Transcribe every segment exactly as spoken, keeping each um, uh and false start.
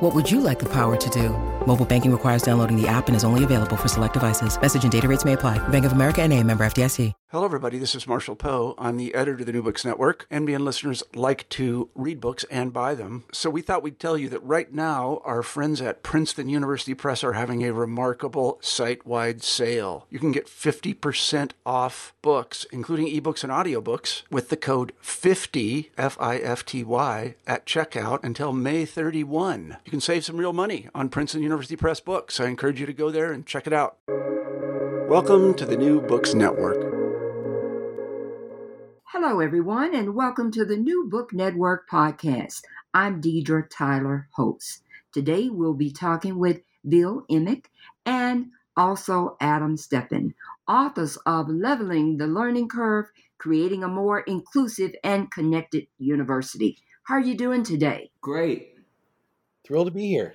What would you like the power to do? Mobile banking requires downloading the app and is only available for select devices. Message and data rates may apply. Bank of America N A, member F D I C. Hello, everybody. This is Marshall Poe. I'm the editor of the New Books Network. N B N listeners like to read books and buy them. So we thought we'd tell you that right now, our friends at Princeton University Press are having a remarkable site-wide sale. You can get fifty percent off books, including ebooks and audiobooks, with the code fifty, F I F T Y, at checkout until May thirty-first. You can save some real money on Princeton University Press books. I encourage you to go there and check it out. Welcome to the New Books Network. Hello, everyone, and welcome to the New Book Network podcast. I'm Deidre Tyler, host. Today, we'll be talking with Bill Emick and also Adam Steppen, authors of Leveling the Learning Curve, Creating a More Inclusive and Connected University. How are you doing today? Great. Thrilled to be here.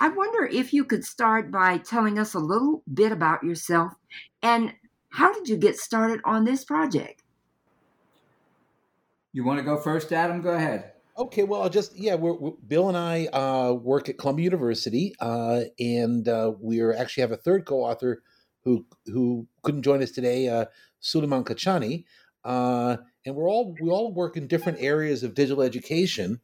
I wonder if you could start by telling us a little bit about yourself and how did you get started on this project? You want to go first, Adam? Go ahead. Okay. Well, I'll just, yeah, we're, we're, Bill and I uh, work at Columbia University, uh, and uh, we actually have a third co-author who who couldn't join us today, uh, Suleiman Kachani, uh, and we're all we all work in different areas of digital education,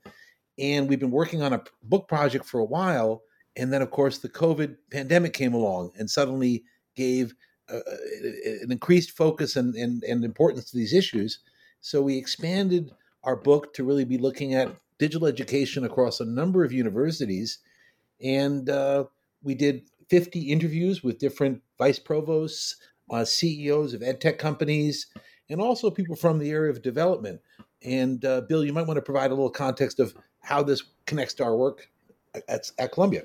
and we've been working on a book project for a while, and then of course the COVID pandemic came along and suddenly gave uh, an increased focus and, and, and importance to these issues. So we expanded our book to really be looking at digital education across a number of universities. And uh, we did fifty interviews with different vice provosts, uh, C E Os of ed tech companies, and also people from the area of development. And uh, Bill, you might want to provide a little context of how this connects to our work at, at Columbia.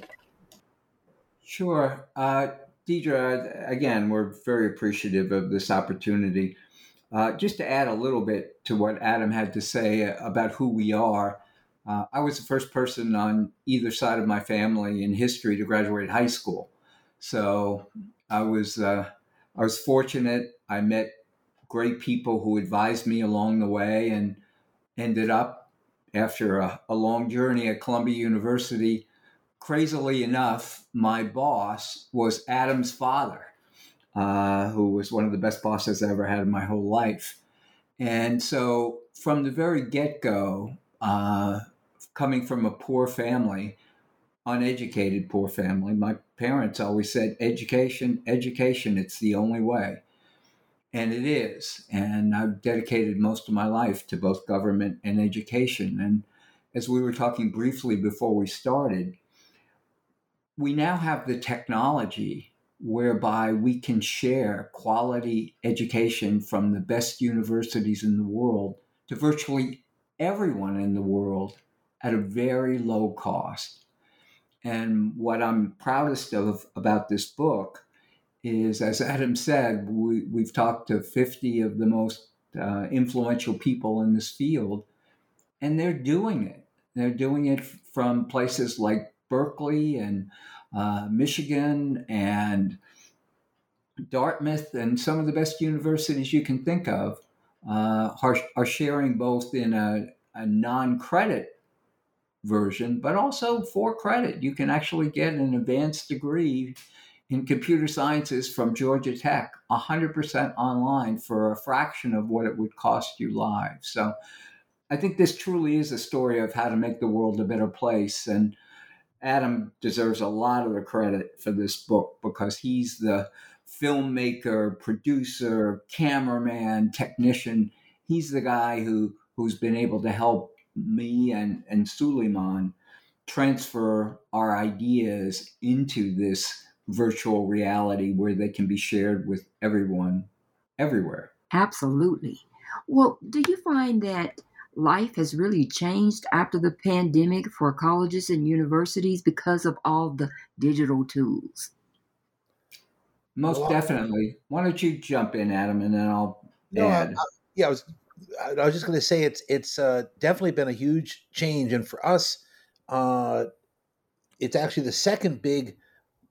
Sure. Uh, Deidre, again, we're very appreciative of this opportunity. Uh, just to add a little bit to what Adam had to say about who we are, uh, I was the first person on either side of my family in history to graduate high school. So I was uh, I was fortunate. I met great people who advised me along the way and ended up, after a, a long journey at Columbia University, crazily enough, my boss was Adam's father. Uh, who was one of the best bosses I ever had in my whole life. And so from the very get-go, uh, coming from a poor family, uneducated poor family, my parents always said, education, education, it's the only way. And it is. And I've dedicated most of my life to both government and education. And as we were talking briefly before we started, we now have the technology whereby we can share quality education from the best universities in the world to virtually everyone in the world at a very low cost. And what I'm proudest of about this book is, as Adam said, we, we've talked to fifty of the most uh, influential people in this field, and they're doing it. They're doing it from places like Berkeley and Uh, Michigan and Dartmouth and some of the best universities you can think of uh, are, are sharing both in a, a non-credit version, but also for credit. You can actually get an advanced degree in computer sciences from Georgia Tech, one hundred percent online for a fraction of what it would cost you live. So I think this truly is a story of how to make the world a better place. And Adam deserves a lot of the credit for this book because he's the filmmaker, producer, cameraman, technician. He's the guy who, who's been able to help me and, and Suleiman transfer our ideas into this virtual reality where they can be shared with everyone, everywhere. Absolutely. Well, do you find that life has really changed after the pandemic for colleges and universities because of all the digital tools? Most well, definitely. Why don't you jump in, Adam, and then I'll no, add. I, I, yeah, I was, I, I was just going to say it's it's uh, definitely been a huge change. And for us, uh, it's actually the second big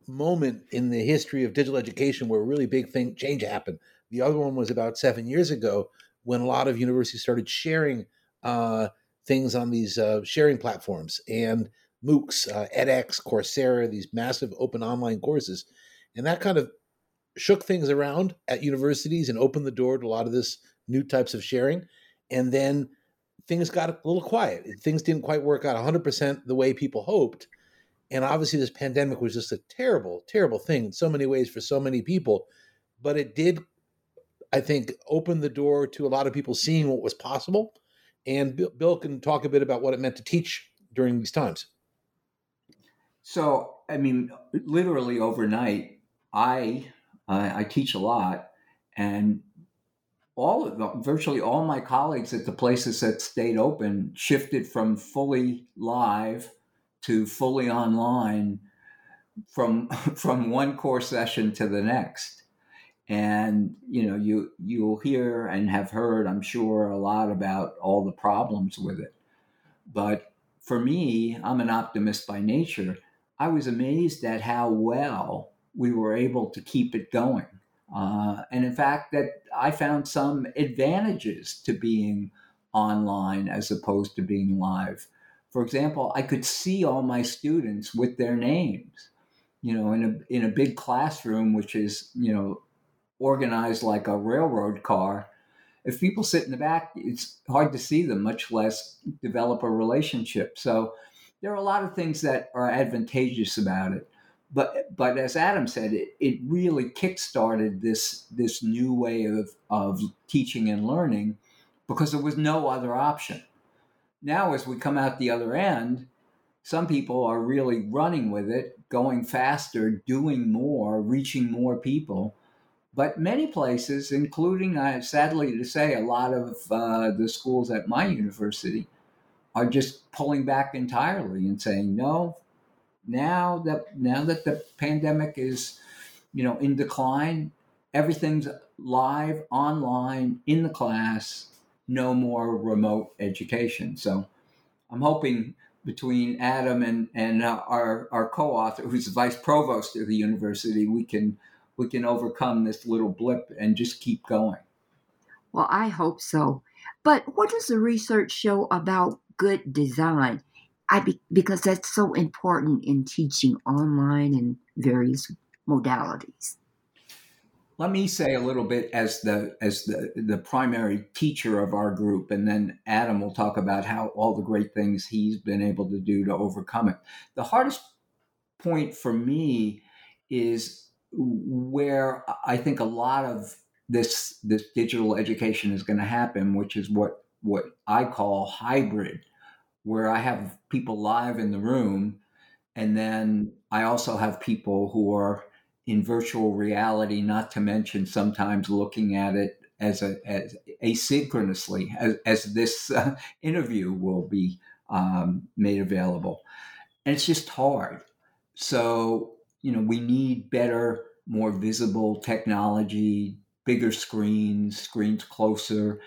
moment in the history of digital education where a really big thing change happened. The other one was about seven years ago when a lot of universities started sharing uh, things on these uh, sharing platforms and MOOCs, uh, edX, Coursera, these massive open online courses. And that kind of shook things around at universities and opened the door to a lot of this new types of sharing. And then things got a little quiet. Things didn't quite work out one hundred percent the way people hoped. And obviously this pandemic was just a terrible, terrible thing in so many ways for so many people. But it did, I think, open the door to a lot of people seeing what was possible. And Bill can talk a bit about what it meant to teach during these times. So, I mean, literally overnight, I uh, I teach a lot, and all of the, virtually all my colleagues at the places that stayed open shifted from fully live to fully online from from one core session to the next. And, you know, you, you'll hear and have heard, I'm sure, a lot about all the problems with it. But for me, I'm an optimist by nature. I was amazed at how well we were able to keep it going. Uh, and in fact, that I found some advantages to being online as opposed to being live. For example, I could see all my students with their names, you know, in a in a big classroom, which is, you know, organized like a railroad car. If people sit in the back, it's hard to see them, much less develop a relationship. So there are a lot of things that are advantageous about it. But but as Adam said, it, it really kickstarted this this new way of, of teaching and learning because there was no other option. Now, as we come out the other end, some people are really running with it, going faster, doing more, reaching more people. But many places, including, uh, sadly to say, a lot of uh, the schools at my university are just pulling back entirely and saying, no, now that now that the pandemic is, you know, in decline, everything's live, online, in the class, no more remote education. So I'm hoping between Adam and, and our, our co-author, who's the vice provost of the university, we can we can overcome this little blip and just keep going. Well, I hope so. But what does the research show about good design? I be, because that's so important in teaching online and various modalities. Let me say a little bit as the as the, the primary teacher of our group, and then Adam will talk about how all the great things he's been able to do to overcome it. The hardest point for me is where I think a lot of this this digital education is going to happen, which is what, what I call hybrid, where I have people live in the room, and then I also have people who are in virtual reality, not to mention sometimes looking at it as a as asynchronously, as, as this uh, interview will be um, made available. And it's just hard. So, you know, we need better, more visible technology, bigger screens, screens closer,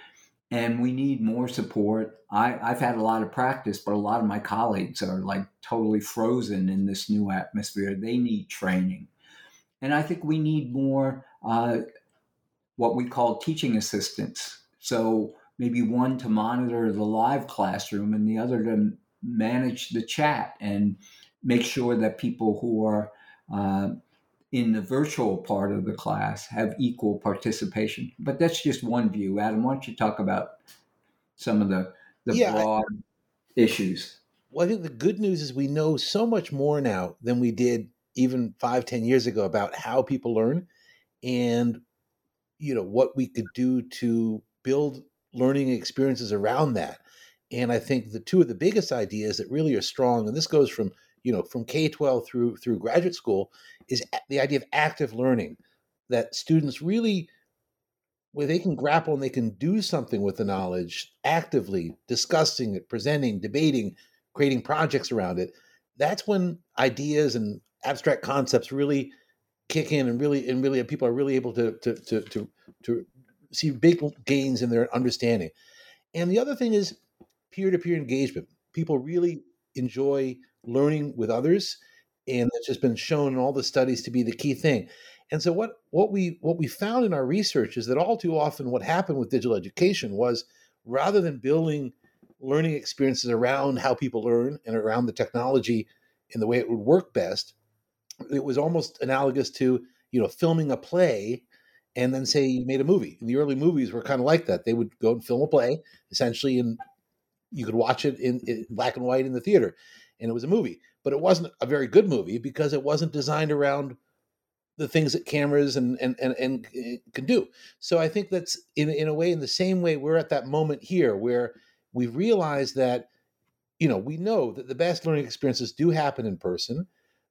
and we need more support. I, I've had a lot of practice, but a lot of my colleagues are like totally frozen in this new atmosphere. They need training. And I think we need more uh, what we call teaching assistants. So maybe one to monitor the live classroom and the other to manage the chat and make sure that people who are Uh, in the virtual part of the class have equal participation. But that's just one view. Adam, why don't you talk about some of the, the yeah, broad I, issues? Well, I think the good news is we know so much more now than we did even five, ten years ago about how people learn. and, you know, what we could do to build learning experiences around that. And I think the two of the biggest ideas that really are strong, and this goes from, you know, from K twelve through through graduate school, is the idea of active learning, that students really, where they can grapple and they can do something with the knowledge actively, discussing it, presenting, debating, creating projects around it. That's when ideas and abstract concepts really kick in, and really and really people are really able to to to to, to see big gains in their understanding. And the other thing is peer-to-peer engagement. People really enjoy learning with others, and that's just been shown in all the studies to be the key thing. And so what what we what we found in our research is that all too often what happened with digital education was, rather than building learning experiences around how people learn and around the technology and the way it would work best, it was almost analogous to, you know, filming a play and then say you made a movie. And the early movies were kind of like that. They would go and film a play, essentially, and you could watch it in, in black and white in the theater. And it was a movie, but it wasn't a very good movie because it wasn't designed around the things that cameras and and and, and can do. So I think that's in in a way, in the same way, we're at that moment here where we realize that, you know, we know that the best learning experiences do happen in person,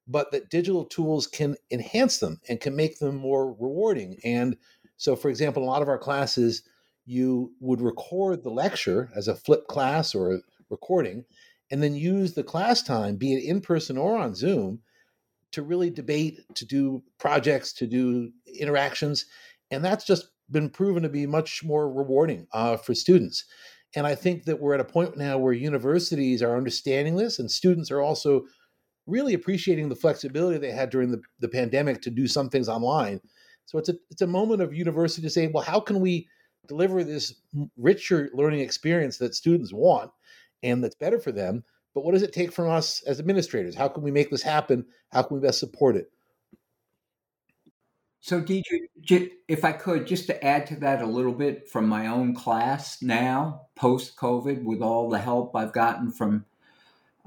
but that digital tools can enhance them and can make them more rewarding. And so, for example, in a lot of our classes, you would record the lecture as a flipped class or a recording, and then use the class time, be it in person or on Zoom, to really debate, to do projects, to do interactions. And that's just been proven to be much more rewarding uh, for students. And I think that we're at a point now where universities are understanding this, and students are also really appreciating the flexibility they had during the, the pandemic to do some things online. So it's a, it's a moment of university to say, well, how can we deliver this richer learning experience that students want and that's better for them? But what does it take from us as administrators? How can we make this happen? How can we best support it? So, D J, if I could, just to add to that a little bit from my own class now, post-COVID, with all the help I've gotten from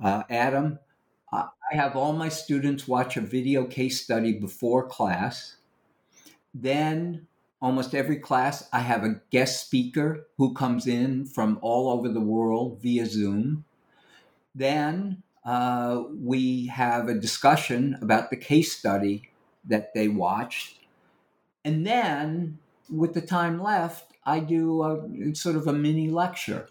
uh, Adam, I have all my students watch a video case study before class. Then almost every class, I have a guest speaker who comes in from all over the world via Zoom. Then uh, we have a discussion about the case study that they watched. And then with the time left, I do a, sort of a mini lecture.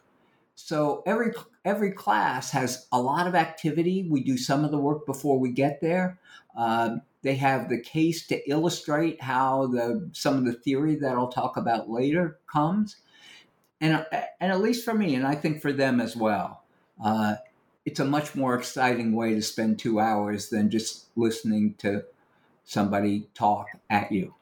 So every every class has a lot of activity. We do some of the work before we get there. Uh, they have the case to illustrate how the some of the theory that I'll talk about later comes. And, and at least for me, and I think for them as well, uh, it's a much more exciting way to spend two hours than just listening to somebody talk at you.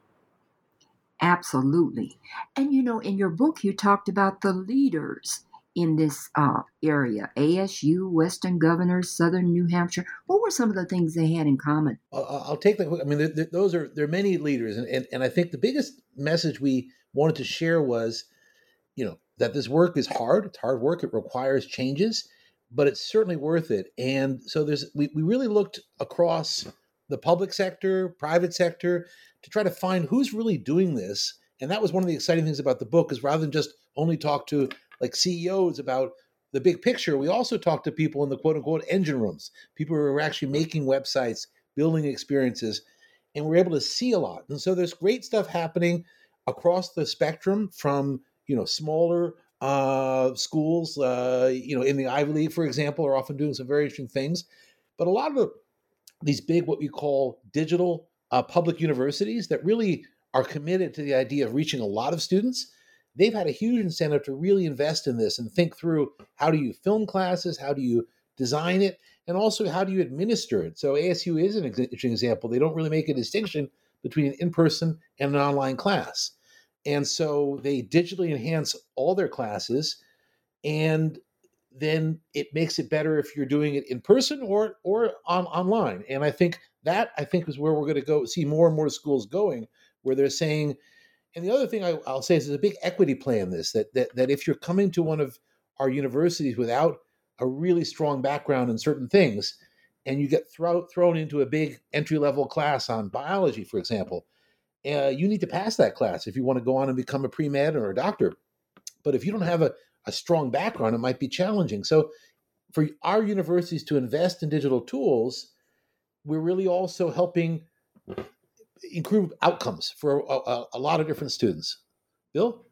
Absolutely. And, you know, in your book, you talked about the leaders in this uh, area, A S U, Western Governors, Southern New Hampshire. What were some of the things they had in common? I'll, I'll take that quick. I mean, th- th- those are, there are many leaders. And, and, and I think the biggest message we wanted to share was, you know, that this work is hard. It's hard work. It requires changes, but it's certainly worth it. And so there's, we, we really looked across the public sector, private sector, to try to find who's really doing this. And that was one of the exciting things about the book, is rather than just only talk to like C E Os about the big picture, we also talked to people in the quote unquote engine rooms, people who were actually making websites, building experiences, and we're able to see a lot. And so there's great stuff happening across the spectrum, from, you know, smaller uh, schools, uh, you know, in the Ivy League, for example, are often doing some very interesting things. But a lot of the these big, what we call digital uh, public universities that really are committed to the idea of reaching a lot of students, they've had a huge incentive to really invest in this and think through, how do you film classes? How do you design it? And also, how do you administer it? So A S U is an interesting example. They don't really make a distinction between an in-person and an online class. And so they digitally enhance all their classes, and then it makes it better if you're doing it in person or or on, online. And I think that I think is where we're going to go see more and more schools going, where they're saying, and the other thing I, I'll say is there's a big equity play in this, that, that that if you're coming to one of our universities without a really strong background in certain things, and you get throw, thrown into a big entry-level class on biology, for example, uh, you need to pass that class if you want to go on and become a pre-med or a doctor. But if you don't have a, a strong background, it might be challenging. So for our universities to invest in digital tools, we're really also helping improve outcomes for a, a, a lot of different students. Bill?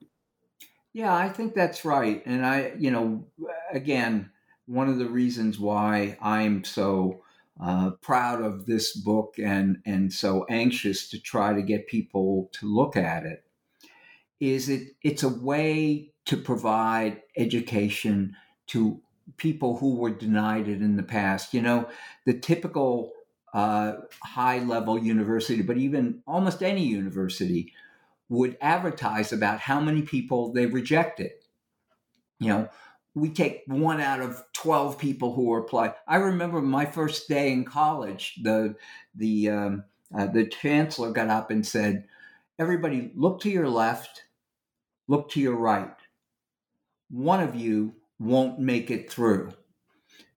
Yeah, I think that's right. And I, you know, again, one of the reasons why I'm so uh, proud of this book and, and so anxious to try to get people to look at it is it it's a way to provide education to people who were denied it in the past. You know, the typical uh, high-level university, but even almost any university, would advertise about how many people they rejected. You know, we take one out of twelve people who apply. I remember my first day in college, the the um, uh, the chancellor got up and said, "Everybody, look to your left, look to your right. One of you won't make it through."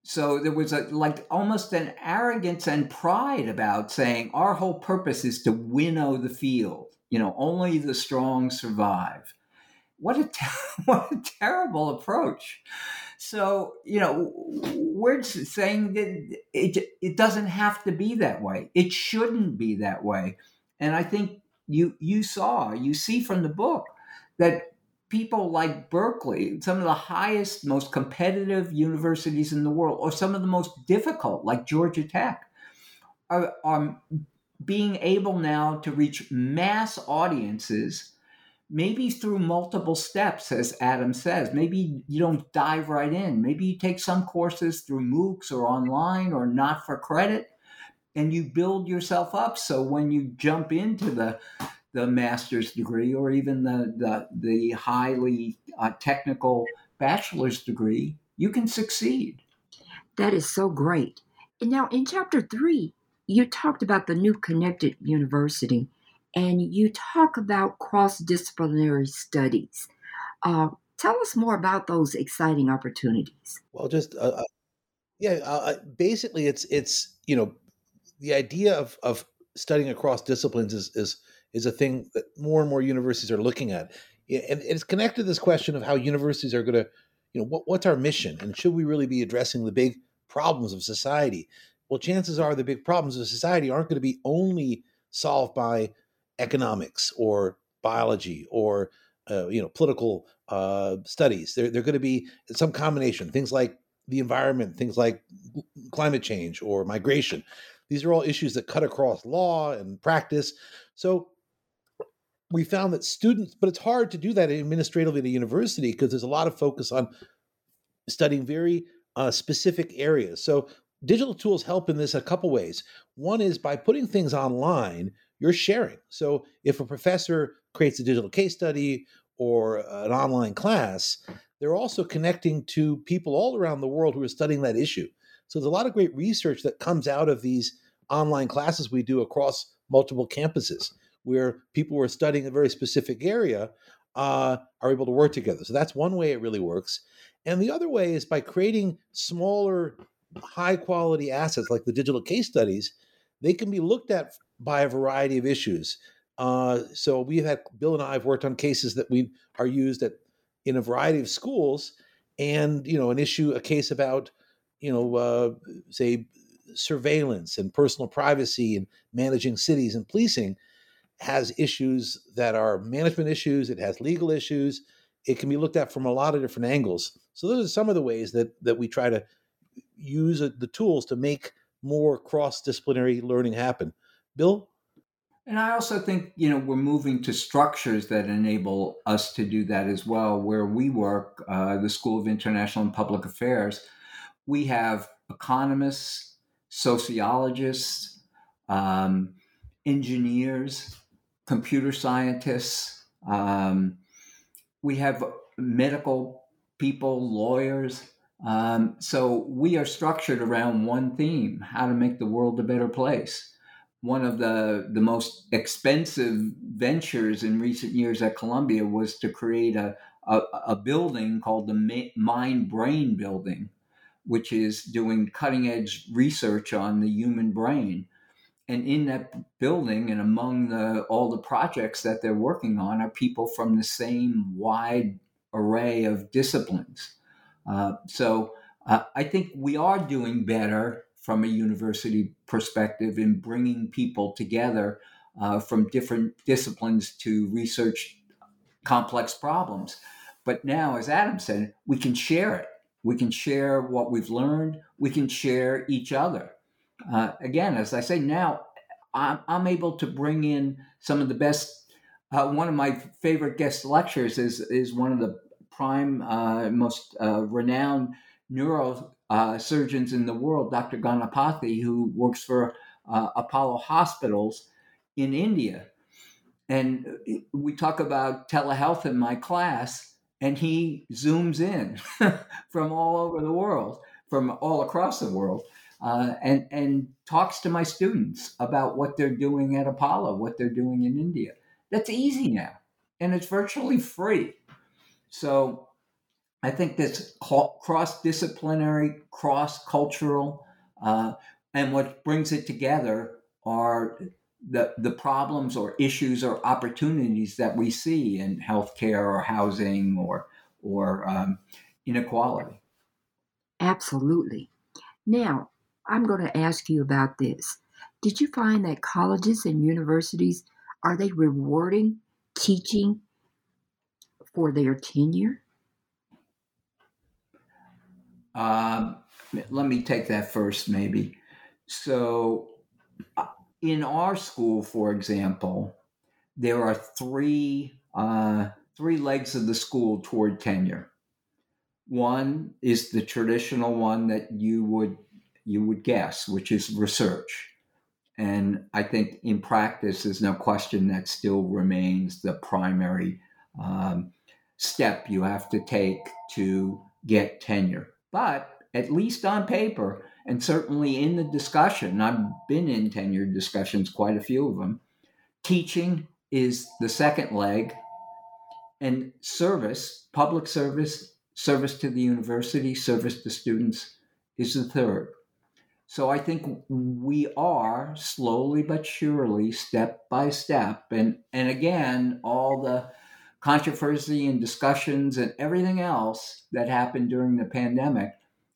So there was a, like almost an arrogance and pride about saying our whole purpose is to winnow the field. You know, only the strong survive. What a ter- what a terrible approach. So, you know, we're saying that it it doesn't have to be that way. It shouldn't be that way. And I think you you saw, you see from the book that people like Berkeley, some of the highest, most competitive universities in the world, or some of the most difficult, like Georgia Tech, are are. being able now to reach mass audiences, maybe through multiple steps, as Adam says. Maybe you don't dive right in. Maybe you take some courses through MOOCs or online or not for credit, and you build yourself up. So when you jump into the the master's degree or even the the, the highly uh, technical bachelor's degree, you can succeed. That is so great. And now in chapter three, you talked about the new connected university, and you talk about cross-disciplinary studies. Uh, tell us more about those exciting opportunities. Well, just uh, yeah, uh, basically, it's it's you know, the idea of of studying across disciplines is is is a thing that more and more universities are looking at, and it's connected to this question of how universities are going to, you know, what what's our mission, and should we really be addressing the big problems of society? Well, chances are the big problems of society aren't going to be only solved by economics or biology or, uh, you know, political uh, studies. They're, they're going to be some combination, things like the environment, things like climate change or migration. These are all issues that cut across law and practice. So we found that students, but it's hard to do that administratively at a university because there's a lot of focus on studying very uh, specific areas. So digital tools help in this a couple ways. One is by putting things online, you're sharing. So if a professor creates a digital case study or an online class, they're also connecting to people all around the world who are studying that issue. So there's a lot of great research that comes out of these online classes we do across multiple campuses where people who are studying a very specific area uh, are able to work together. So that's one way it really works. And the other way is by creating smaller high quality assets like the digital case studies. They can be looked at by a variety of issues. Uh, so we've had, Bill and I have worked on cases that we are used at in a variety of schools, and, you know, an issue, a case about, you know, uh, say surveillance and personal privacy and managing cities and policing has issues that are management issues. It has legal issues. It can be looked at from a lot of different angles. So those are some of the ways that, that we try to use the tools to make more cross-disciplinary learning happen. Bill? And I also think, you know, we're moving to structures that enable us to do that as well. Where we work, uh, the School of International and Public Affairs, we have economists, sociologists, um, engineers, computer scientists. Um, we have medical people, lawyers. Um, so we are structured around one theme, how to make the world a better place. One of the, the most expensive ventures in recent years at Columbia was to create a, a, a building called the Mind Brain Building, which is doing cutting edge research on the human brain. And in that building and among the, all the projects that they're working on are people from the same wide array of disciplines. Uh, so uh, I think we are doing better from a university perspective in bringing people together uh, from different disciplines to research complex problems. But now, as Adam said, we can share it. We can share what we've learned. We can share each other. Uh, again, as I say now, I'm, I'm able to bring in some of the best. Uh, one of my favorite guest lectures is is one of the prime, uh, most uh, renowned neurosurgeons uh, in the world, Doctor Ganapathy, who works for uh, Apollo Hospitals in India. And we talk about telehealth in my class, and he zooms in from all over the world, from all across the world. Uh, and, and talks to my students about what they're doing at Apollo, what they're doing in India. That's easy now, and it's virtually free. So I think this cross-disciplinary, cross-cultural, uh, and what brings it together are the, the problems or issues or opportunities that we see in healthcare or housing or, or um, inequality. Absolutely. Now, I'm going to ask you about this. Did you find that colleges and universities, are they rewarding teaching for their tenure? Um, let me take that first, maybe. So in our school, for example, there are three, uh, three legs of the school toward tenure. One is the traditional one that you would you would guess, which is research. And I think in practice, there's no question that still remains the primary um, step you have to take to get tenure. But at least on paper, and certainly in the discussion, I've been in tenure discussions, quite a few of them, teaching is the second leg, and service, public service, service to the university, service to students is the third. So I think we are slowly but surely, step by step, and, and again, all the controversy and discussions and everything else that happened during the pandemic,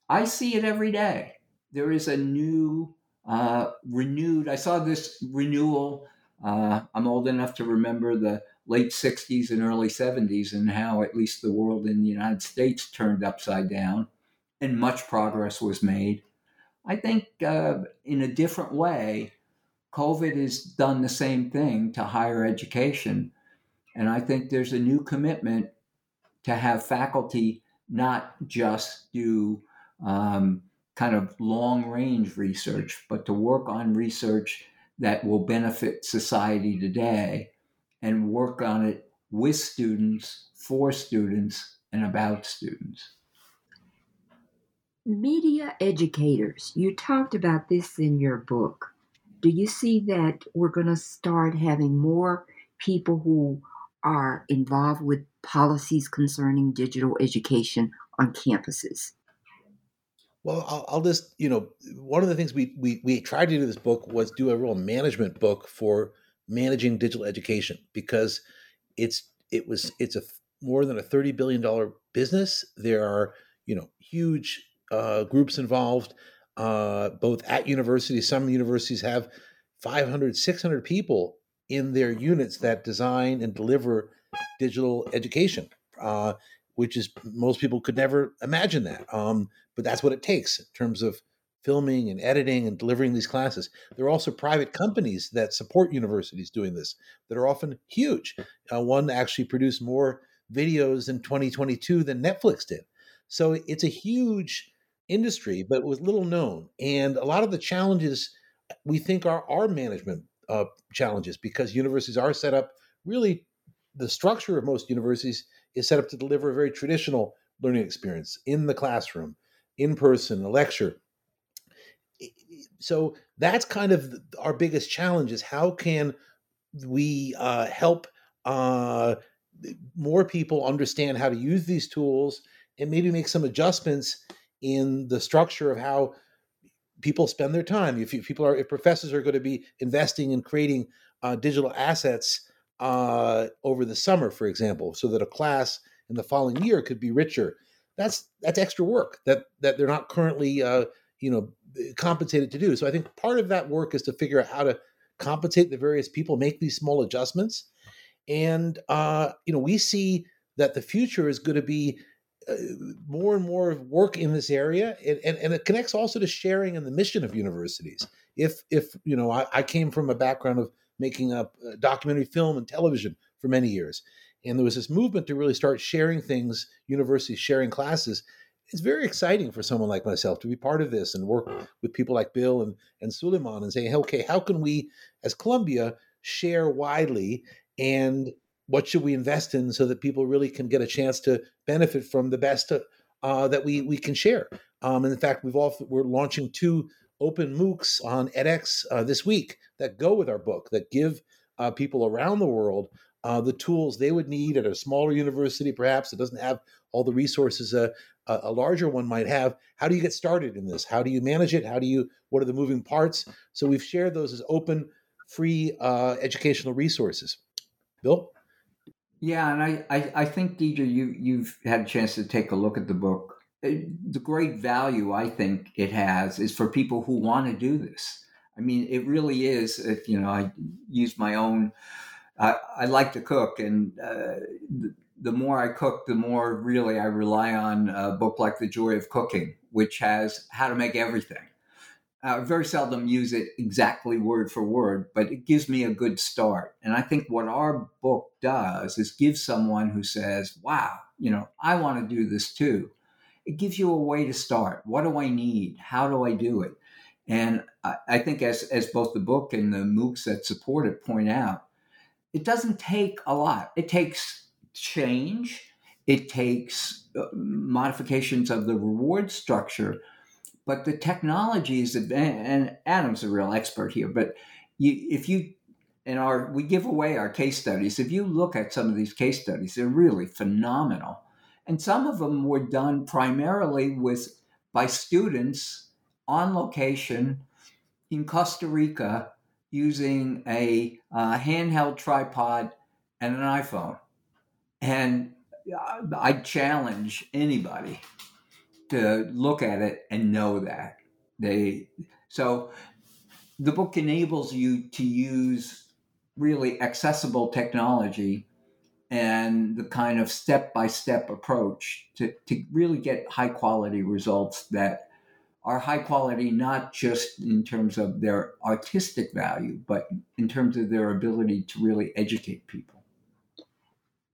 I see it every day. There is a new, uh, renewed, I saw this renewal, uh, I'm old enough to remember the late sixties and early seventies and how at least the world in the United States turned upside down and much progress was made. I think uh, in a different way, COVID has done the same thing to higher education. And I think there's a new commitment to have faculty not just do um, kind of long-range research, but to work on research that will benefit society today and work on it with students, for students, and about students. Media educators, you talked about this in your book. Do you see that we're going to start having more people who are involved with policies concerning digital education on campuses? Well, I'll, I'll just, you know, one of the things we, we we tried to do this book was do a real management book for managing digital education, because it's it was it's a more than a thirty billion dollars business. There are, you know, huge Uh, groups involved, uh, both at universities. Some universities have five hundred, six hundred people in their units that design and deliver digital education, uh, which is most people could never imagine that. Um, but that's what it takes in terms of filming and editing and delivering these classes. There are also private companies that support universities doing this that are often huge. Uh, one actually produced more videos in twenty twenty-two than Netflix did. So it's a huge industry, but it was little known. And a lot of the challenges we think are our management uh, challenges, because universities are set up, really the structure of most universities is set up to deliver a very traditional learning experience in the classroom, in person, a lecture. So that's kind of our biggest challenge, is how can we uh, help uh, more people understand how to use these tools and maybe make some adjustments in the structure of how people spend their time. If you, people are, if professors are going to be investing in creating uh, digital assets uh, over the summer, for example, so that a class in the following year could be richer, that's that's extra work that that they're not currently uh, you know compensated to do. So I think part of that work is to figure out how to compensate the various people, make these small adjustments, and uh, you know we see that the future is going to be Uh, more and more work in this area, and, and and it connects also to sharing and the mission of universities. If if you know, I, I came from a background of making up uh, documentary film and television for many years, and there was this movement to really start sharing things, universities sharing classes. It's very exciting for someone like myself to be part of this and work with people like Bill and and Suleiman and say, okay, how can we as Columbia share widely, and what should we invest in so that people really can get a chance to benefit from the best uh, that we we can share? Um, and in fact, we've all, we're launching two open MOOCs on edX uh, this week that go with our book, that give uh, people around the world uh, the tools they would need at a smaller university, perhaps, that doesn't have all the resources a, a larger one might have. How do you get started in this? How do you manage it? How do you, what are the moving parts? So we've shared those as open, free uh, educational resources. Bill? Yeah, and I, I, I think, Deidre, you, you've had a chance to take a look at the book. The great value I think it has is for people who want to do this. I mean, it really is, if, you know, I use my own, I, I like to cook, and uh, the, the more I cook, the more really I rely on a book like The Joy of Cooking, which has how to make everything. I very seldom use it exactly word for word, but it gives me a good start. And I think what our book does is give someone who says, wow, you know, I want to do this too. It gives you a way to start. What do I need? How do I do it? And I, I think as, as both the book and the MOOCs that support it point out, it doesn't take a lot. It takes change. It takes modifications of the reward structure. But the technologies, and Adam's a real expert here, but you, if you, and our, we give away our case studies. If you look at some of these case studies, they're really phenomenal. And some of them were done primarily with, by students on location in Costa Rica using a uh, handheld tripod and an iPhone. And I challenge anybody to look at it and know that they, so the book enables you to use really accessible technology and the kind of step-by-step approach to, to really get high quality results that are high quality, not just in terms of their artistic value, but in terms of their ability to really educate people.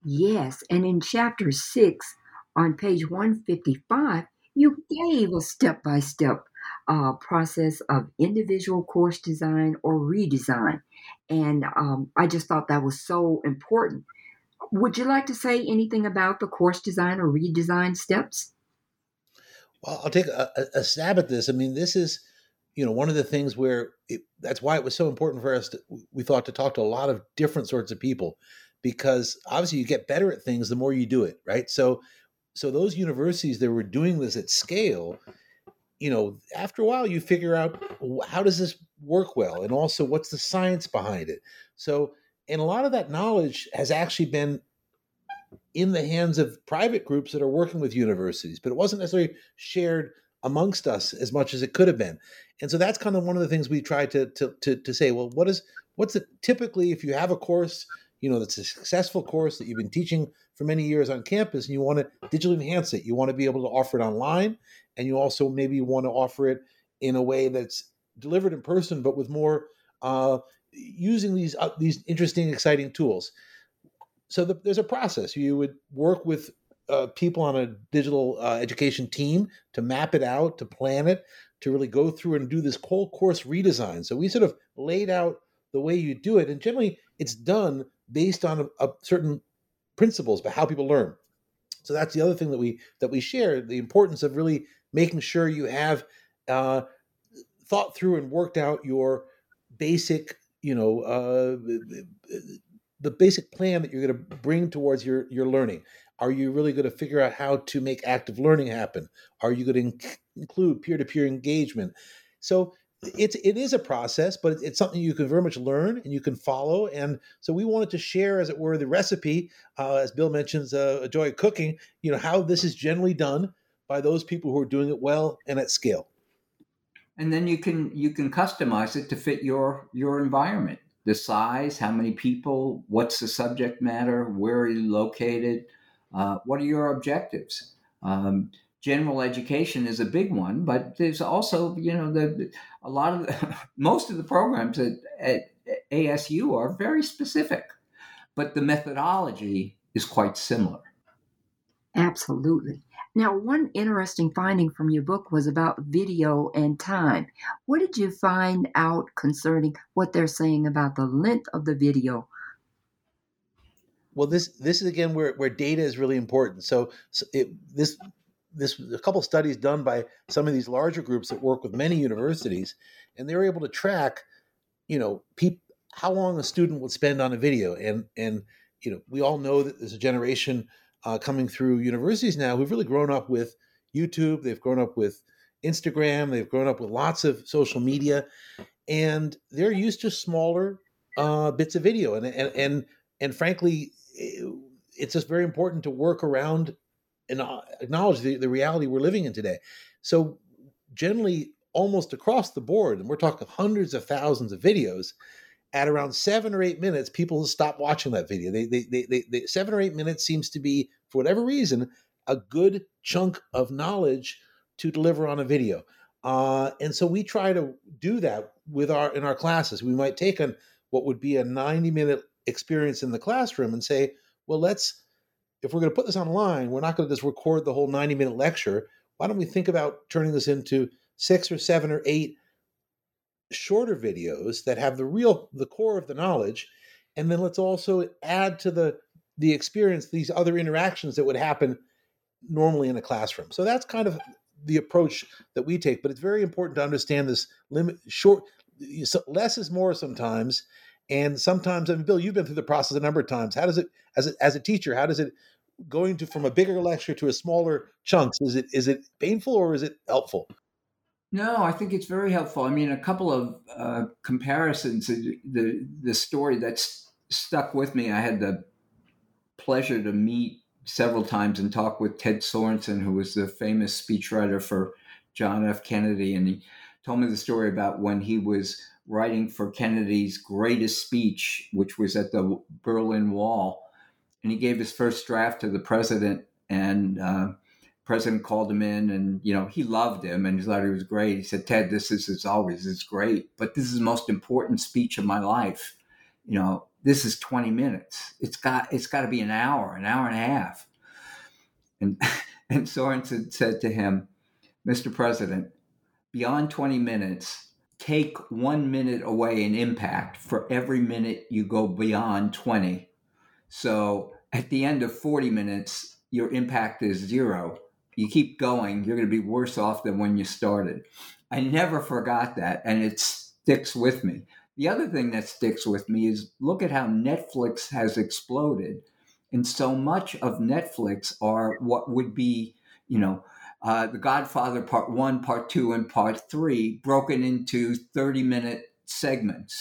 Yes. And in chapter six on page one fifty-five, you gave a step-by-step uh, process of individual course design or redesign. And um, I just thought that was so important. Would you like to say anything about the course design or redesign steps? Well, I'll take a, a, a stab at this. I mean, this is, you know, one of the things where it, that's why it was so important for us to, we thought, to talk to a lot of different sorts of people, because obviously you get better at things the more you do it, right? So So those universities that were doing this at scale, you know, after a while you figure out how does this work well, and also what's the science behind it. So, and a lot of that knowledge has actually been in the hands of private groups that are working with universities, but it wasn't necessarily shared amongst us as much as it could have been. And so that's kind of one of the things we tried to to to, to say, well, what is what's it typically if you have a course, you know, that's a successful course that you've been teaching for many years on campus, and you want to digitally enhance it. You want to be able to offer it online, and you also maybe want to offer it in a way that's delivered in person, but with more uh, using these uh, these interesting, exciting tools. So the, there's a process. You would work with uh, people on a digital uh, education team to map it out, to plan it, to really go through and do this whole course redesign. So we sort of laid out the way you do it, and generally it's done based on a, a certain principles, but how people learn. So that's the other thing that we that we share, the importance of really making sure you have uh, thought through and worked out your basic, you know, uh, the basic plan that you're going to bring towards your, your learning. Are you really going to figure out how to make active learning happen? Are you going to inc- include peer-to-peer engagement? So it's, it is a process, but it's something you can very much learn and you can follow. And so we wanted to share, as it were, the recipe, uh, as Bill mentions, uh, A Joy of Cooking, you know, how this is generally done by those people who are doing it well and at scale. And then you can you can customize it to fit your your environment, the size, how many people, what's the subject matter, where are you located, uh, what are your objectives? Um, general education is a big one, but there's also, you know, the a lot of the, most of the programs at, at A S U are very specific, but the methodology is quite similar. Absolutely. Now, one interesting finding from your book was about video and time. What did you find out concerning what they're saying about the length of the video? Well, this this is, again, where, where data is really important. So, so it, this this a couple of studies done by some of these larger groups that work with many universities, and they were able to track, you know, peop, how long a student would spend on a video. And, and you know, we all know that there's a generation Uh, coming through universities now who've really grown up with YouTube, they've grown up with Instagram, they've grown up with lots of social media, and they're used to smaller uh, bits of video. And and and and frankly, it's just very important to work around and acknowledge the, the reality we're living in today. So generally, almost across the board, and we're talking hundreds of thousands of videos, at around seven or eight minutes, people stop watching that video. They, they, they, they, they, seven or eight minutes seems to be, for whatever reason, a good chunk of knowledge to deliver on a video. Uh, and so we try to do that with our in our classes. We might take on what would be a ninety-minute experience in the classroom and say, well, let's, if we're going to put this online, we're not going to just record the whole ninety-minute lecture. Why don't we think about turning this into six or seven or eight shorter videos that have the real, the core of the knowledge. And then let's also add to the, the experience, these other interactions that would happen normally in a classroom. So that's kind of the approach that we take, but it's very important to understand this limit short, less is more sometimes. And sometimes, I mean, Bill, you've been through the process a number of times. How does it, as a, as a teacher, how does it going to, from a bigger lecture to a smaller chunks? Is it, is it painful or is it helpful? No, I think it's very helpful. I mean, a couple of uh, comparisons. The the story that's stuck with me. I had the pleasure to meet several times and talk with Ted Sorensen, who was the famous speechwriter for John F. Kennedy, and he told me the story about when he was writing for Kennedy's greatest speech, which was at the Berlin Wall, and he gave his first draft to the president, and Uh, President called him in, and, you know, he loved him and he thought he was great. He said, Ted, this is, as always, it's great, but this is the most important speech of my life. You know, this is twenty minutes. It's got, it's got to be an hour, an hour and a half. And, and Sorensen said to him, Mister President, beyond twenty minutes, take one minute away in impact for every minute you go beyond twenty. So at the end of forty minutes, your impact is zero. You keep going, you're going to be worse off than when you started. I never forgot that, and it sticks with me. The other thing that sticks with me is look at how Netflix has exploded. And so much of Netflix are what would be, you know, uh, The Godfather Part One, Part Two, and Part Three broken into thirty-minute segments.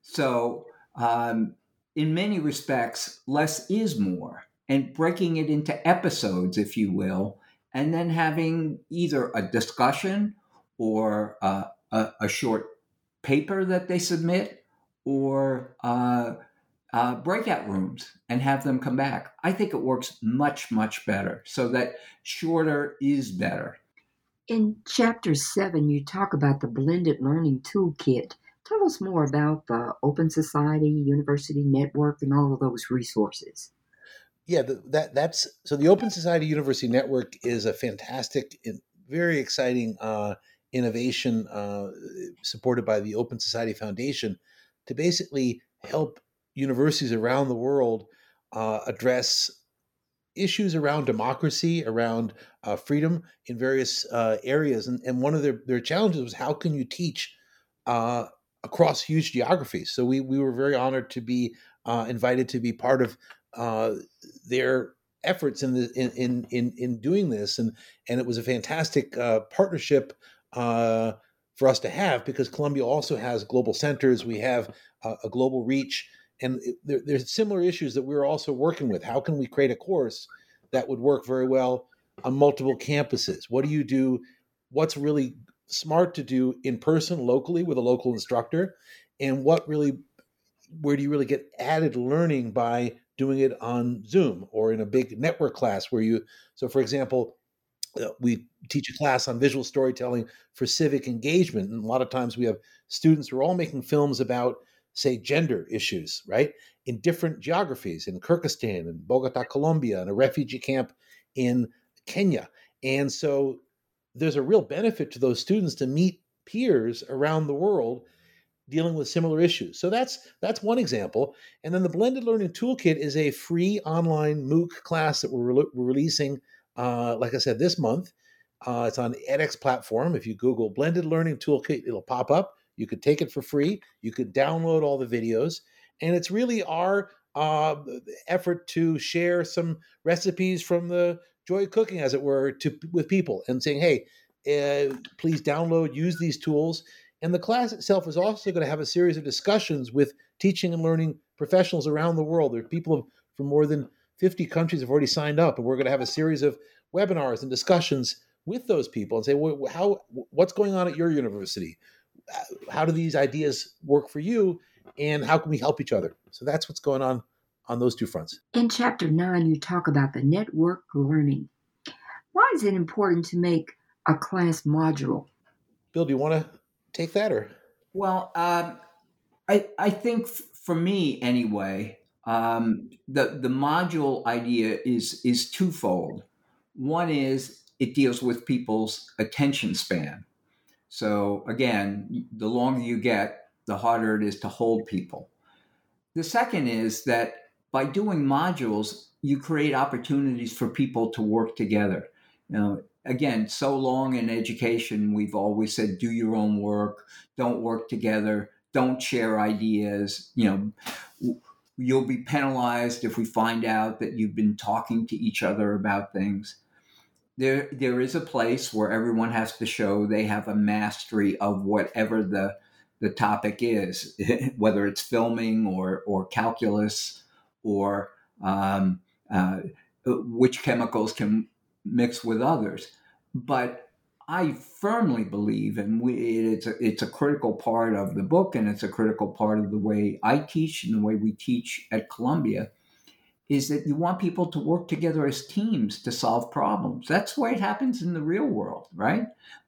So um, in many respects, less is more. And breaking it into episodes, if you will, and then having either a discussion or uh, a, a short paper that they submit or uh, uh, breakout rooms and have them come back. I think it works much, much better, so that shorter is better. In Chapter seven, you talk about the Blended Learning Toolkit. Tell us more about the Open Society, University Network, and all of those resources. Yeah, that that's so. The Open Society University Network is a fantastic, very exciting uh, innovation uh, supported by the Open Society Foundation to basically help universities around the world uh, address issues around democracy, around uh, freedom in various uh, areas. And, and one of their, their challenges was how can you teach uh, across huge geographies? So we we were very honored to be uh, invited to be part of Uh, their efforts in, the, in in in doing this, and and it was a fantastic uh, partnership uh, for us to have, because Columbia also has global centers. We have uh, a global reach. And there, there's similar issues that we're also working with. How can we create a course that would work very well on multiple campuses? What do you do? What's really smart to do in person locally with a local instructor? And what really, where do you really get added learning by doing it on Zoom or in a big network class where you, so for example, we teach a class on visual storytelling for civic engagement. And a lot of times we have students who are all making films about, say, gender issues, right? In different geographies, in Kyrgyzstan, in Bogota, Colombia, in a refugee camp in Kenya. And so there's a real benefit to those students to meet peers around the world dealing with similar issues. So that's that's one example. And then the Blended Learning Toolkit is a free online MOOC class that we're, re- we're releasing, uh, like I said, this month. Uh, it's on the edX platform. If you Google Blended Learning Toolkit, it'll pop up. You could take it for free. You could download all the videos. And it's really our uh, effort to share some recipes from the joy of cooking, as it were, to with people and saying, hey, uh, please download, use these tools. And the class itself is also going to have a series of discussions with teaching and learning professionals around the world. There are people from more than fifty countries have already signed up, and we're going to have a series of webinars and discussions with those people and say, well, how, what's going on at your university? How do these ideas work for you, and how can we help each other? So that's what's going on on those two fronts. In chapter nine, you talk about the network learning. Why is it important to make a class module? Bill, do you want to take that? Or well, um, I I think f- for me anyway, um, the the module idea is is twofold. One is it deals with people's attention span. So again, the longer you get, the harder it is to hold people. The second is that by doing modules, you create opportunities for people to work together. Now, again, so long in education, we've always said, do your own work, don't work together, don't share ideas. You know, you'll be penalized if we find out that you've been talking to each other about things. There, there is a place where everyone has to show they have a mastery of whatever the the topic is, whether it's filming or or calculus or um, uh, which chemicals can mix with others. But I firmly believe, and we, it's a, it's a critical part of the book, and it's a critical part of the way I teach and the way we teach at Columbia, is that you want people to work together as teams to solve problems. That's the way it happens in the real world, right?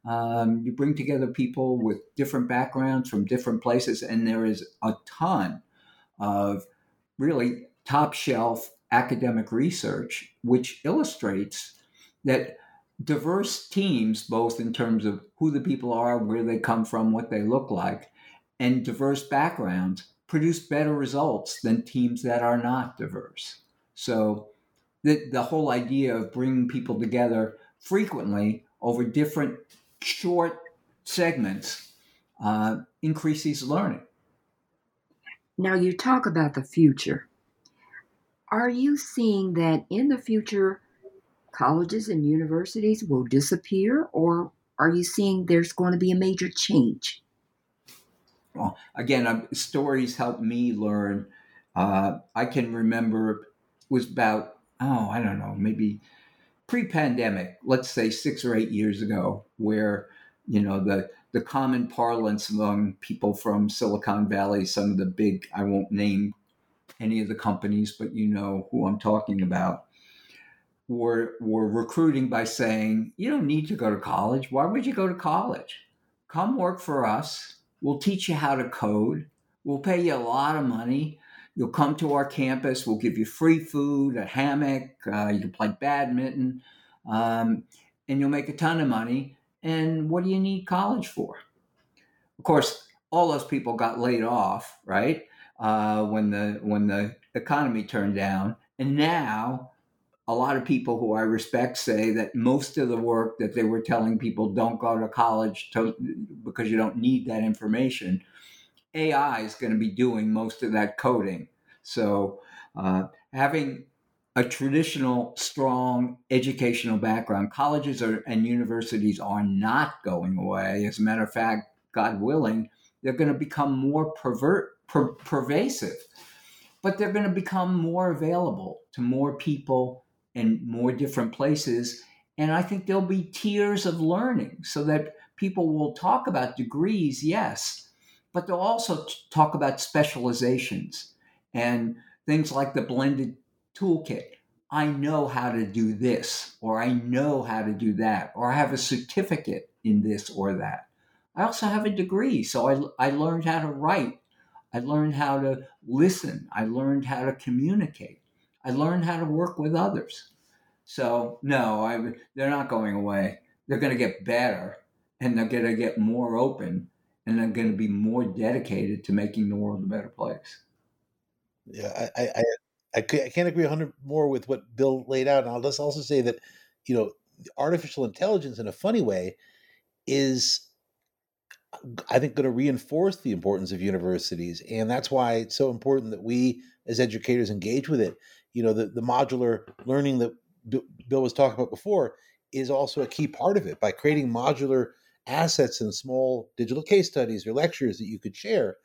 Um, you bring together people with different backgrounds from different places, and there is a ton of really top shelf academic research, which illustrates that diverse teams, both in terms of who the people are, where they come from, what they look like, and diverse backgrounds produce better results than teams that are not diverse. So the, the whole idea of bringing people together frequently over different short segments uh, increases learning. Now you talk about the future. Are you seeing that in the future, colleges and universities will disappear, or are you seeing there's going to be a major change? Well, again, uh, stories help me learn. Uh, I can remember it was about, oh, I don't know, maybe pre-pandemic, let's say six or eight years ago, where, you know, the, the common parlance among people from Silicon Valley, some of the big, I won't name any of the companies, but you know who I'm talking about, were, were recruiting by saying, you don't need to go to college. Why would you go to college? Come work for us. We'll teach you how to code. We'll pay you a lot of money. You'll come to our campus. We'll give you free food, a hammock. Uh, you can play badminton. Um, and you'll make a ton of money. And what do you need college for? Of course, all those people got laid off, right, uh, when the when the economy turned down. And now a lot of people who I respect say that most of the work that they were telling people don't go to college to, because you don't need that information, A I is going to be doing most of that coding. So uh, having a traditional, strong educational background, colleges are, and universities are not going away. As a matter of fact, God willing, they're going to become more pervert, per, pervasive, but they're going to become more available to more people in more different places. And I think there'll be tiers of learning so that people will talk about degrees, yes, but they'll also t- talk about specializations and things like the blended toolkit. I know how to do this, or I know how to do that, or I have a certificate in this or that. I also have a degree, so I, I learned how to write. I learned how to listen. I learned how to communicate. I learned how to work with others. So no, I, they're not going away. They're going to get better, and they're going to get more open, and they're going to be more dedicated to making the world a better place. Yeah, I... I, I... I can't agree one hundred percent more with what Bill laid out. And I'll just also say that, you know, artificial intelligence in a funny way is, I think, going to reinforce the importance of universities. And that's why it's so important that we as educators engage with it. You know, the, the modular learning that B- Bill was talking about before is also a key part of it. By creating modular assets and small digital case studies or lectures that you could share,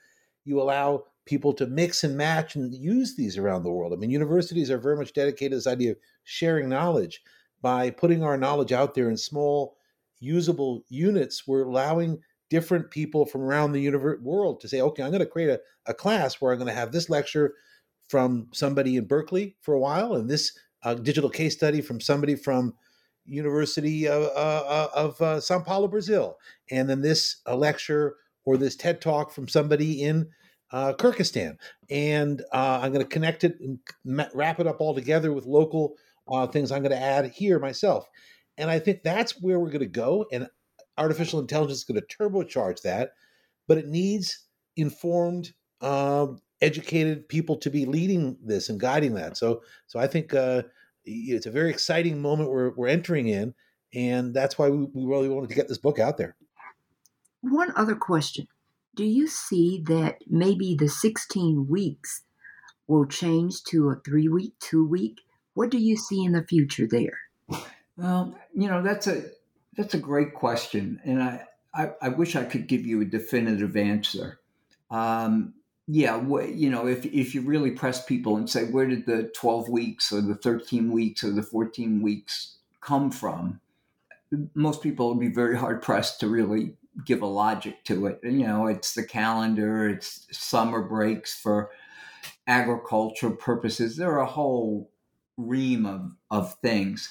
you allow people to mix and match and use these around the world. I mean, universities are very much dedicated to this idea of sharing knowledge. By putting our knowledge out there in small, usable units, we're allowing different people from around the universe, world to say, okay, I'm going to create a, a class where I'm going to have this lecture from somebody in Berkeley for a while, and this uh, digital case study from somebody from University of, uh, of uh, Sao Paulo, Brazil, and then this uh, lecture or this TED Talk from somebody in Uh, Kyrgyzstan, and uh, I'm going to connect it and wrap it up all together with local uh, things I'm going to add here myself. And I think that's where we're going to go, and artificial intelligence is going to turbocharge that, but it needs informed, um, educated people to be leading this and guiding that. So so I think uh, it's a very exciting moment we're, we're entering in, and that's why we, we really wanted to get this book out there. One other question. Do you see that maybe the sixteen weeks will change to a three-week, two-week? What do you see in the future there? Well, you know, that's a that's a great question, and I, I, I wish I could give you a definitive answer. Um, yeah, wh- you know, if, if you really press people and say, where did the twelve weeks or the thirteen weeks or the fourteen weeks come from, most people would be very hard-pressed to really give a logic to it. You know, it's the calendar, it's summer breaks for agricultural purposes. There are a whole ream of, of things.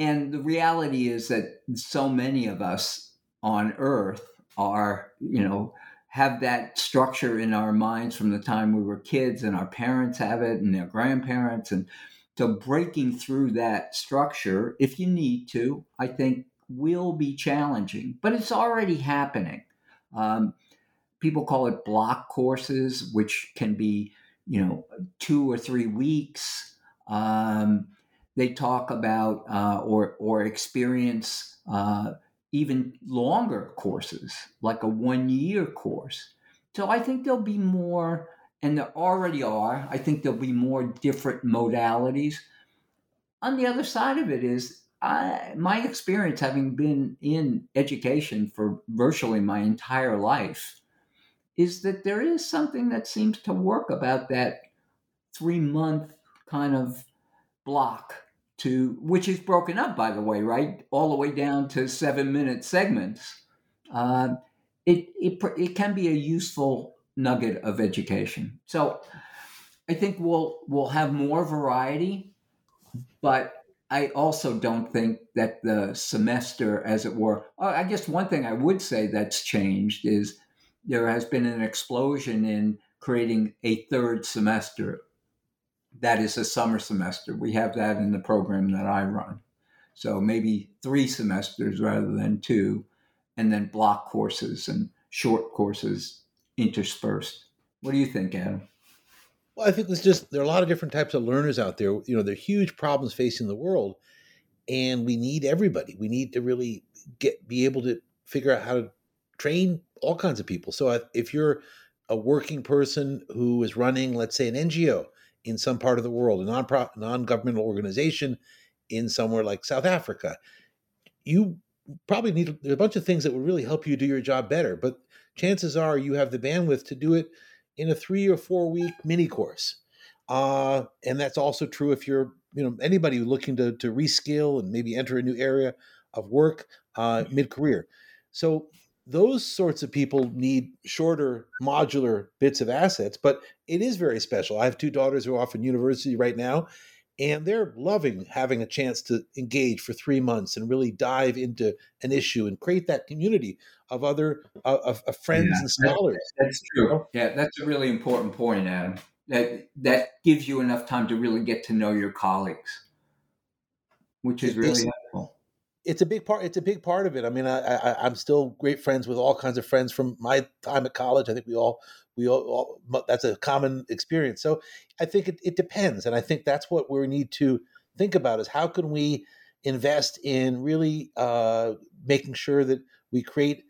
And the reality is that so many of us on Earth are, you know, have that structure in our minds from the time we were kids, and our parents have it and their grandparents. And so breaking through that structure, if you need to, I think, will be challenging, but it's already happening. Um, people call it block courses, which can be, you know, two or three weeks. Um, they talk about uh, or or experience uh, even longer courses, like a one-year course. So I think there'll be more, and there already are, I think there'll be more different modalities. On the other side of it is, I, my experience, having been in education for virtually my entire life, is that there is something that seems to work about that three-month kind of block, to which is broken up, by the way, right, all the way down to seven-minute segments. Uh, it it it can be a useful nugget of education. So I think we'll we'll have more variety, but I also don't think that the semester, as it were, I guess one thing I would say that's changed is there has been an explosion in creating a third semester. That is a summer semester. We have that in the program that I run. So maybe three semesters rather than two, and then block courses and short courses interspersed. What do you think, Adam? Well, I think there's just, there are a lot of different types of learners out there. You know, there are huge problems facing the world, and we need everybody. We need to really get, be able to figure out how to train all kinds of people. So if you're a working person who is running, let's say, an N G O in some part of the world, a non-profit, non-governmental organization in somewhere like South Africa, you probably need a bunch of things that would really help you do your job better, but chances are you have the bandwidth to do it in a three or four week mini course. Uh, and that's also true if you're, you know, anybody looking to, to reskill and maybe enter a new area of work uh, mid-career. So those sorts of people need shorter modular bits of assets, but it is very special. I have two daughters who are off in university right now, and they're loving having a chance to engage for three months and really dive into an issue and create that community of other uh, of, of friends yeah, and scholars. That, that's true. Yeah, that's a really important point, Adam. That that gives you enough time to really get to know your colleagues, which is really helpful. It's a big part. It's a big part of it. I mean, I, I, I'm still great friends with all kinds of friends from my time at college. I think we all. We all, all that's a common experience. So I think it, it depends. And I think that's what we need to think about is how can we invest in really uh, making sure that we create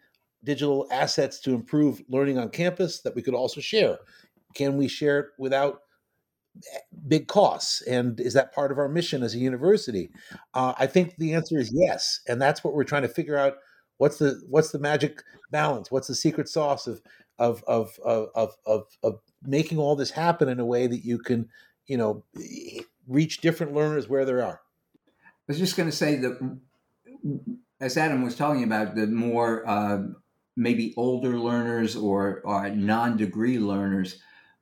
digital assets to improve learning on campus that we could also share. Can we share it without big costs? And is that part of our mission as a university? Uh, I think the answer is yes. And that's what we're trying to figure out. What's the what's the magic balance? What's the secret sauce of of of of of of making all this happen in a way that you can, you know, reach different learners where they are? I was just going to say that, as Adam was talking about, the more uh, maybe older learners or, or non-degree learners,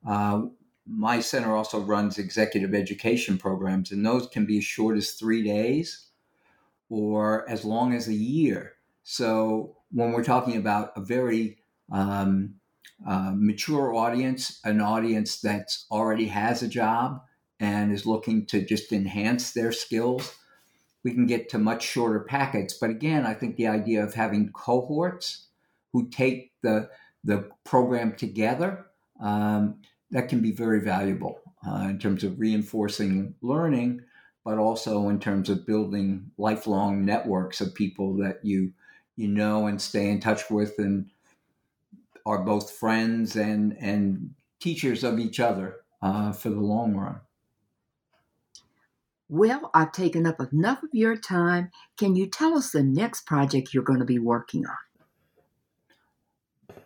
uh, my center also runs executive education programs, and those can be as short as three days or as long as a year. So when we're talking about a very um, uh, mature audience, an audience that's already has a job and is looking to just enhance their skills, we can get to much shorter packets. But again, I think the idea of having cohorts who take the the program together, um, that can be very valuable uh, in terms of reinforcing learning, but also in terms of building lifelong networks of people that you you know, and stay in touch with and are both friends and, and teachers of each other uh, for the long run. Well, I've taken up enough of your time. Can you tell us the next project you're going to be working on?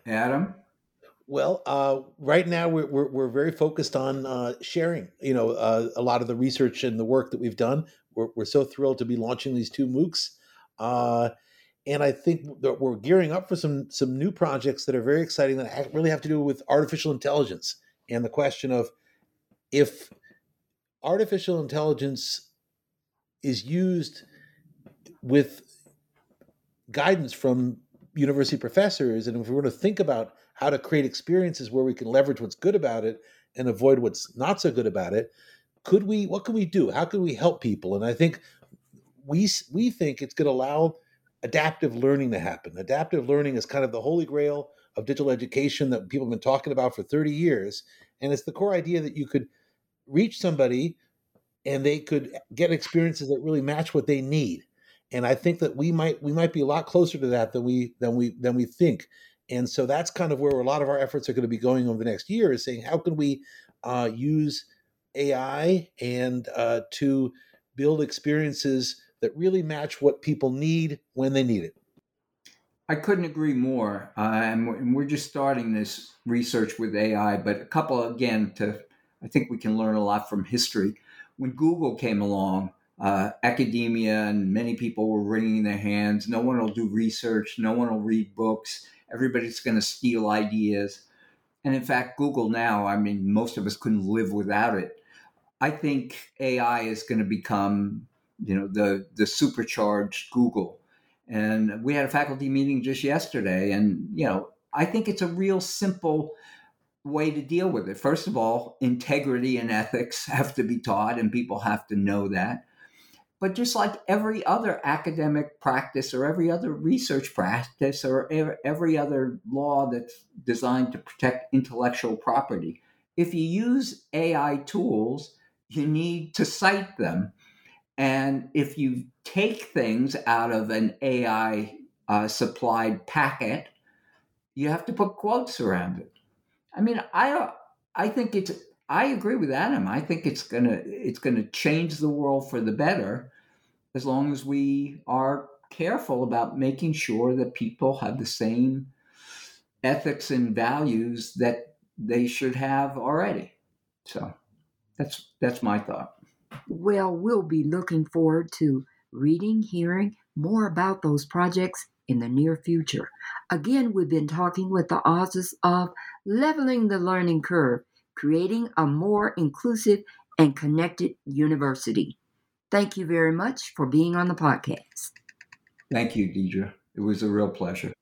Adam? Well, uh, right now we're, we're, we're very focused on uh, sharing, you know, uh, a lot of the research and the work that we've done. We're, we're so thrilled to be launching these two MOOCs. Uh, And I think that we're gearing up for some some new projects that are very exciting that really have to do with artificial intelligence and the question of if artificial intelligence is used with guidance from university professors, and if we were to think about how to create experiences where we can leverage what's good about it and avoid what's not so good about it, could we? What can we do? How can we help people? And I think we we think it's going to allow adaptive learning to happen. Adaptive learning is kind of the holy grail of digital education that people have been talking about for thirty years. And it's the core idea that you could reach somebody and they could get experiences that really match what they need. And I think that we might we might be a lot closer to that than we than we than we think. And so that's kind of where a lot of our efforts are going to be going over the next year, is saying how can we uh, use A I and uh, to build experiences that really match what people need when they need it. I couldn't agree more. Uh, and, we're, and we're just starting this research with A I, but a couple, again, to I think we can learn a lot from history. When Google came along, uh, academia and many people were wringing their hands. No one will do research. No one will read books. Everybody's going to steal ideas. And in fact, Google now, I mean, most of us couldn't live without it. I think A I is going to become, you know, the the supercharged Google. And we had a faculty meeting just yesterday. And, you know, I think it's a real simple way to deal with it. First of all, integrity and ethics have to be taught and people have to know that. But just like every other academic practice or every other research practice or every other law that's designed to protect intellectual property, if you use A I tools, you need to cite them. And if you take things out of an A I uh, supplied packet, you have to put quotes around it. I mean, I I think it's I agree with Adam. I think it's gonna it's gonna change the world for the better, as long as we are careful about making sure that people have the same ethics and values that they should have already. So that's that's my thought. Well, we'll be looking forward to reading, hearing more about those projects in the near future. Again, we've been talking with the authors of Leveling the Learning Curve, Creating a More Inclusive and Connected University. Thank you very much for being on the podcast. Thank you, Deidre. It was a real pleasure.